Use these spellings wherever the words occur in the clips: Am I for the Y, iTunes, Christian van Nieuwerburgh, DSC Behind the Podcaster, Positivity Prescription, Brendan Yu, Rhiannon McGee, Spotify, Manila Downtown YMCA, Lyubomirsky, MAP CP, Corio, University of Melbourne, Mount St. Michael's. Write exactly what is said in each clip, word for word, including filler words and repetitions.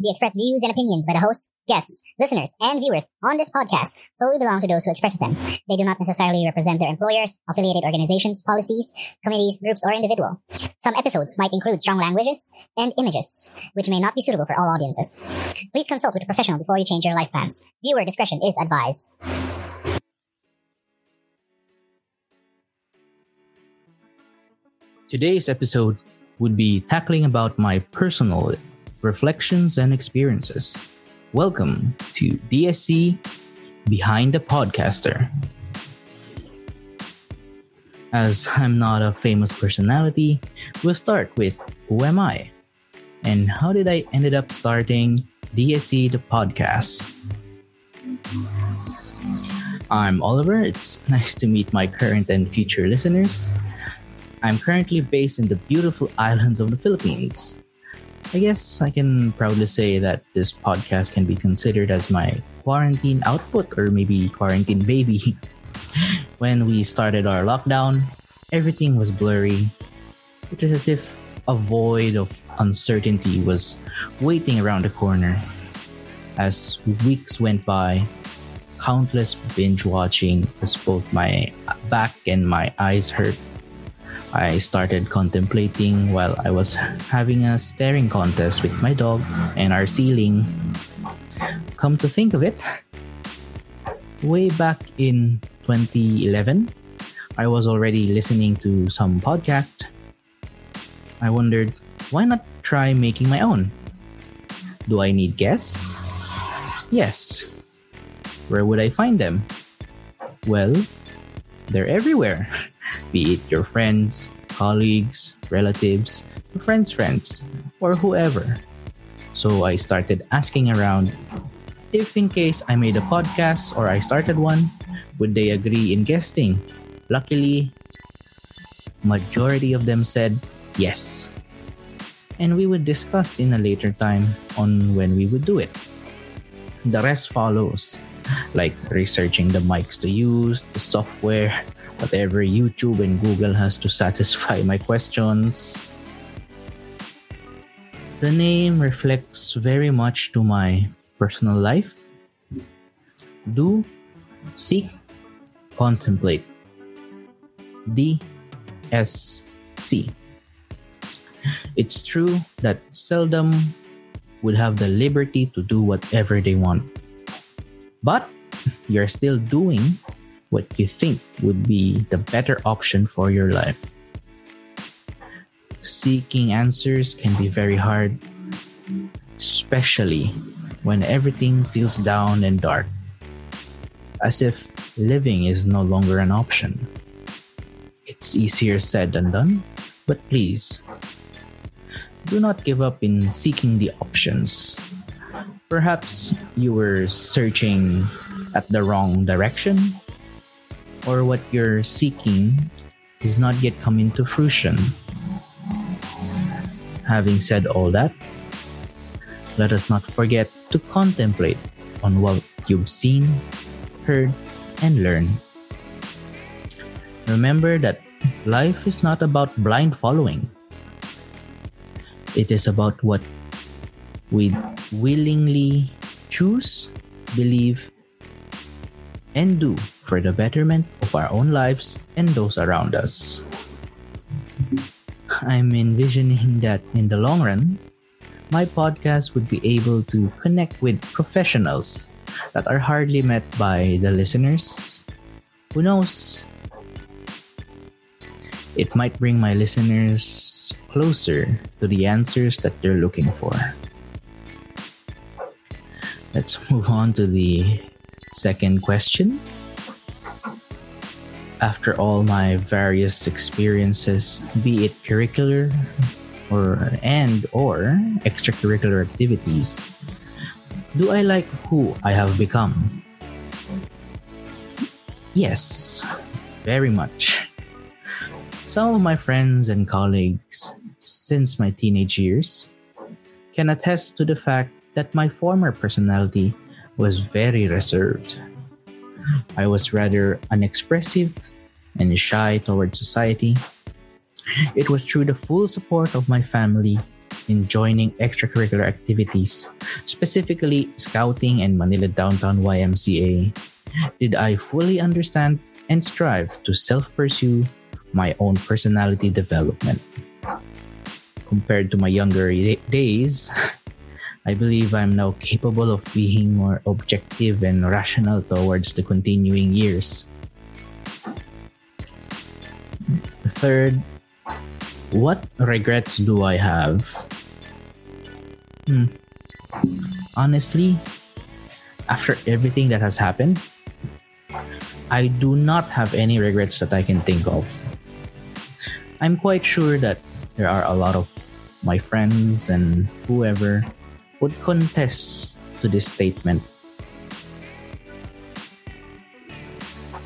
The expressed views and opinions by the hosts, guests, listeners, and viewers on this podcast solely belong to those who express them. They do not necessarily represent their employers, affiliated organizations, policies, committees, groups, or individual. Some episodes might include strong languages and images, which may not be suitable for all audiences. Please consult with a professional before you change your life plans. Viewer discretion is advised. Today's episode would be tackling about my personal reflections and experiences. Welcome to D S C Behind the Podcaster. As I'm not a famous personality, we'll start with who am I and how did I ended up starting D S C the podcast. I'm Oliver. It's nice to meet my current and future listeners. I'm currently based in the beautiful islands of the Philippines. I guess I can proudly say that this podcast can be considered as my quarantine output, or maybe quarantine baby. When we started our lockdown, everything was blurry. It was as if a void of uncertainty was waiting around the corner. As weeks went by, countless binge watching as both my back and my eyes hurt. I started contemplating while I was having a staring contest with my dog and our ceiling. Come to think of it, way back in twenty eleven, I was already listening to some podcast. I wondered, why not try making my own? Do I need guests? Yes. Where would I find them? Well, they're everywhere. Be it your friends, colleagues, relatives, your friends' friends, or whoever. So I started asking around if in case I made a podcast or I started one, would they agree in guesting? Luckily, majority of them said yes. And we would discuss in a later time on when we would do it. The rest follows, like researching the mics to use, the software, whatever YouTube and Google has to satisfy my questions. The name reflects very much to my personal life. Do, seek, contemplate. D S C. It's true that seldom would have the liberty to do whatever they want. But you're still doing what you think would be the better option for your life. Seeking answers can be very hard, especially when everything feels down and dark, as if living is no longer an option. It's easier said than done, but please, do not give up in seeking the options. Perhaps you were searching at the wrong direction, or what you're seeking is not yet coming to fruition. Having said all that, let us not forget to contemplate on what you've seen, heard, and learned. Remember that life is not about blind following. It is about what we willingly choose, believe, and do for the betterment of our own lives and those around us. I'm envisioning that in the long run, my podcast would be able to connect with professionals that are hardly met by the listeners. Who knows? It might bring my listeners closer to the answers that they're looking for. Let's move on to the second question. After all my various experiences, be it curricular or and or extracurricular activities, do I like who I have become? Yes, very much. Some of my friends and colleagues since my teenage years can attest to the fact that my former personality was very reserved. I was rather unexpressive and shy towards society. It was through the full support of my family in joining extracurricular activities, specifically scouting and Manila Downtown Y M C A, did I fully understand and strive to self-pursue my own personality development. Compared to my younger days, I believe I'm now capable of being more objective and rational towards the continuing years. Third, what regrets do I have? Hmm. Honestly, after everything that has happened, I do not have any regrets that I can think of. I'm quite sure that there are a lot of my friends and whoever would contest to this statement.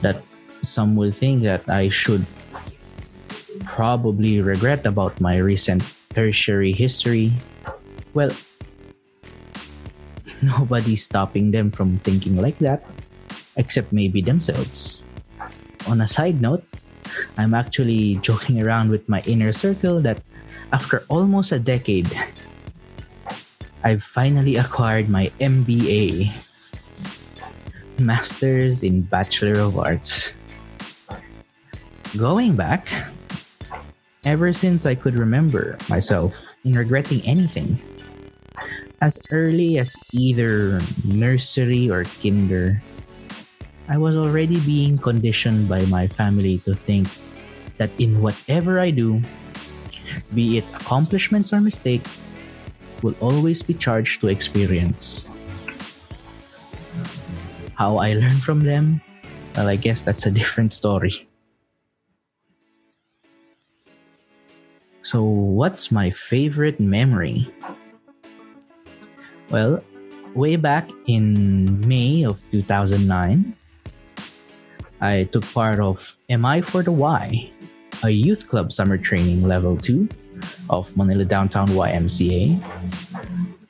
That some will think that I should probably regret about my recent tertiary history. Well, nobody's stopping them from thinking like that, except maybe themselves. On a side note, I'm actually joking around with my inner circle that after almost a decade, I've finally acquired my M B A, Masters in Bachelor of Arts. Going back, ever since I could remember myself in regretting anything, as early as either nursery or kinder, I was already being conditioned by my family to think that in whatever I do, be it accomplishments or mistake, will always be charged to experience. How I learn from them, well, I guess that's a different story. So, what's my favorite memory? Well, way back in May of two thousand nine, I took part of Am I for the Y, a youth club summer training level two of Manila Downtown Y M C A.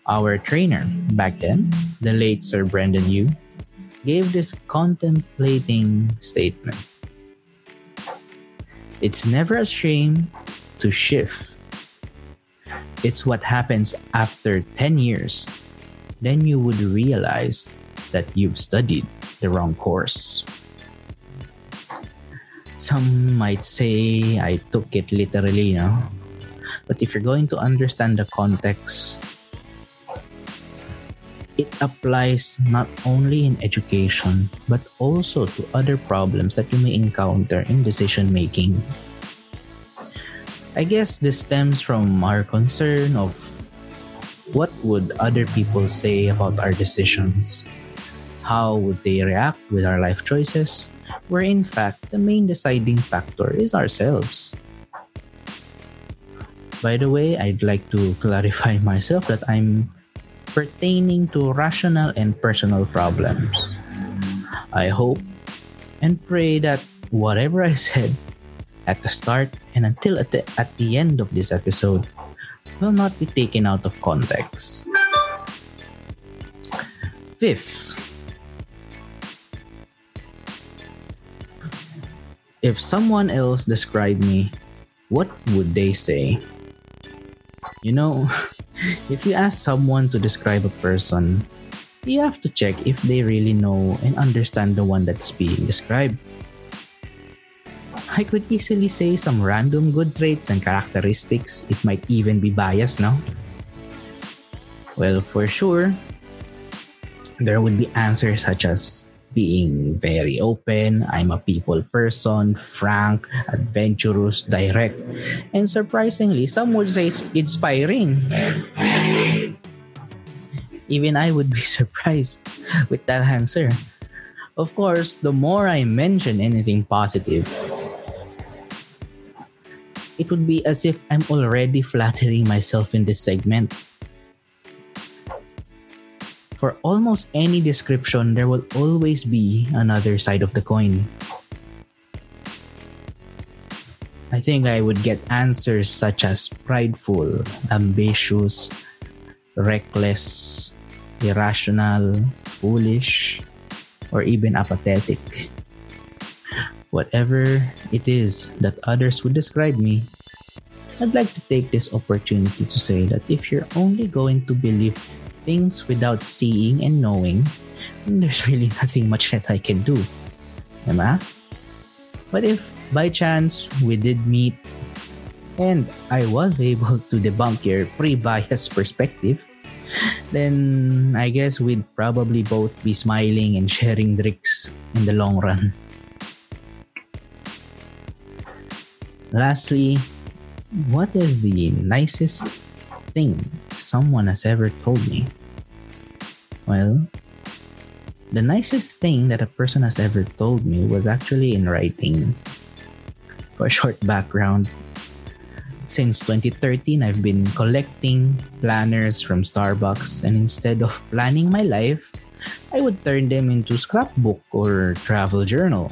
Our trainer back then, the late Sir Brendan Yu, gave this contemplating statement. It's never a shame to shift. It's what happens after ten years. Then you would realize that you've studied the wrong course. Some might say I took it literally, you know? But if you're going to understand the context, it applies not only in education, but also to other problems that you may encounter in decision-making. I guess this stems from our concern of what would other people say about our decisions? How would they react with our life choices? Where in fact, the main deciding factor is ourselves. By the way, I'd like to clarify myself that I'm pertaining to rational and personal problems. I hope and pray that whatever I said at the start and until at the, at the end of this episode will not be taken out of context. Fifth, if someone else described me, what would they say? You know, if you ask someone to describe a person, you have to check if they really know and understand the one that's being described. I could easily say some random good traits and characteristics. It might even be biased, no? Well, for sure, there would be answers such as being very open, I'm a people person, frank, adventurous, direct, and surprisingly, some would say inspiring. Even I would be surprised with that answer. Of course, the more I mention anything positive, it would be as if I'm already flattering myself in this segment. For almost any description, there will always be another side of the coin. I think I would get answers such as prideful, ambitious, reckless, irrational, foolish, or even apathetic. Whatever it is that others would describe me, I'd like to take this opportunity to say that if you're only going to believe things without seeing and knowing, then there's really nothing much that I can do. Diba? But if by chance we did meet and I was able to debunk your pre-biased perspective, then I guess we'd probably both be smiling and sharing drinks in the long run. Lastly, what is the nicest thing someone has ever told me? Well, the nicest thing that a person has ever told me was actually in writing. For a short background, since twenty thirteen, I've been collecting planners from Starbucks, and instead of planning my life, I would turn them into scrapbook or travel journal,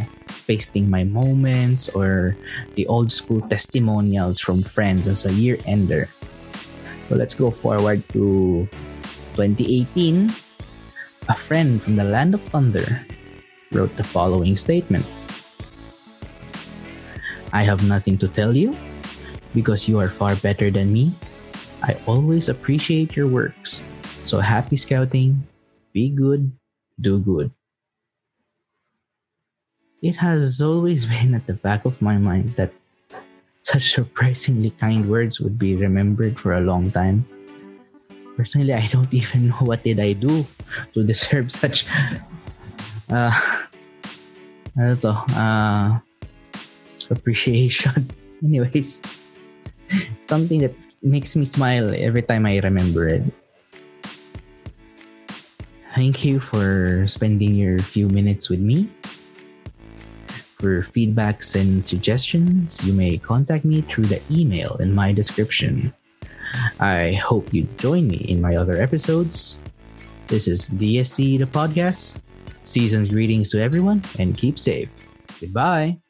pasting my moments or the old school testimonials from friends as a year-ender. So let's go forward to twenty eighteen. A friend from the land of thunder wrote the following statement. I have nothing to tell you because you are far better than me. I always appreciate your works. So happy scouting. Be good. Do good. It has always been at the back of my mind that such surprisingly kind words would be remembered for a long time. Personally, I don't even know what did I do to deserve such uh, ano to, uh, appreciation. Anyways, something that makes me smile every time I remember it. Thank you for spending your few minutes with me. For feedbacks and suggestions, you may contact me through the email in my description. I hope you join me in my other episodes. This is D S C the Podcast. Season's greetings to everyone and keep safe. Goodbye.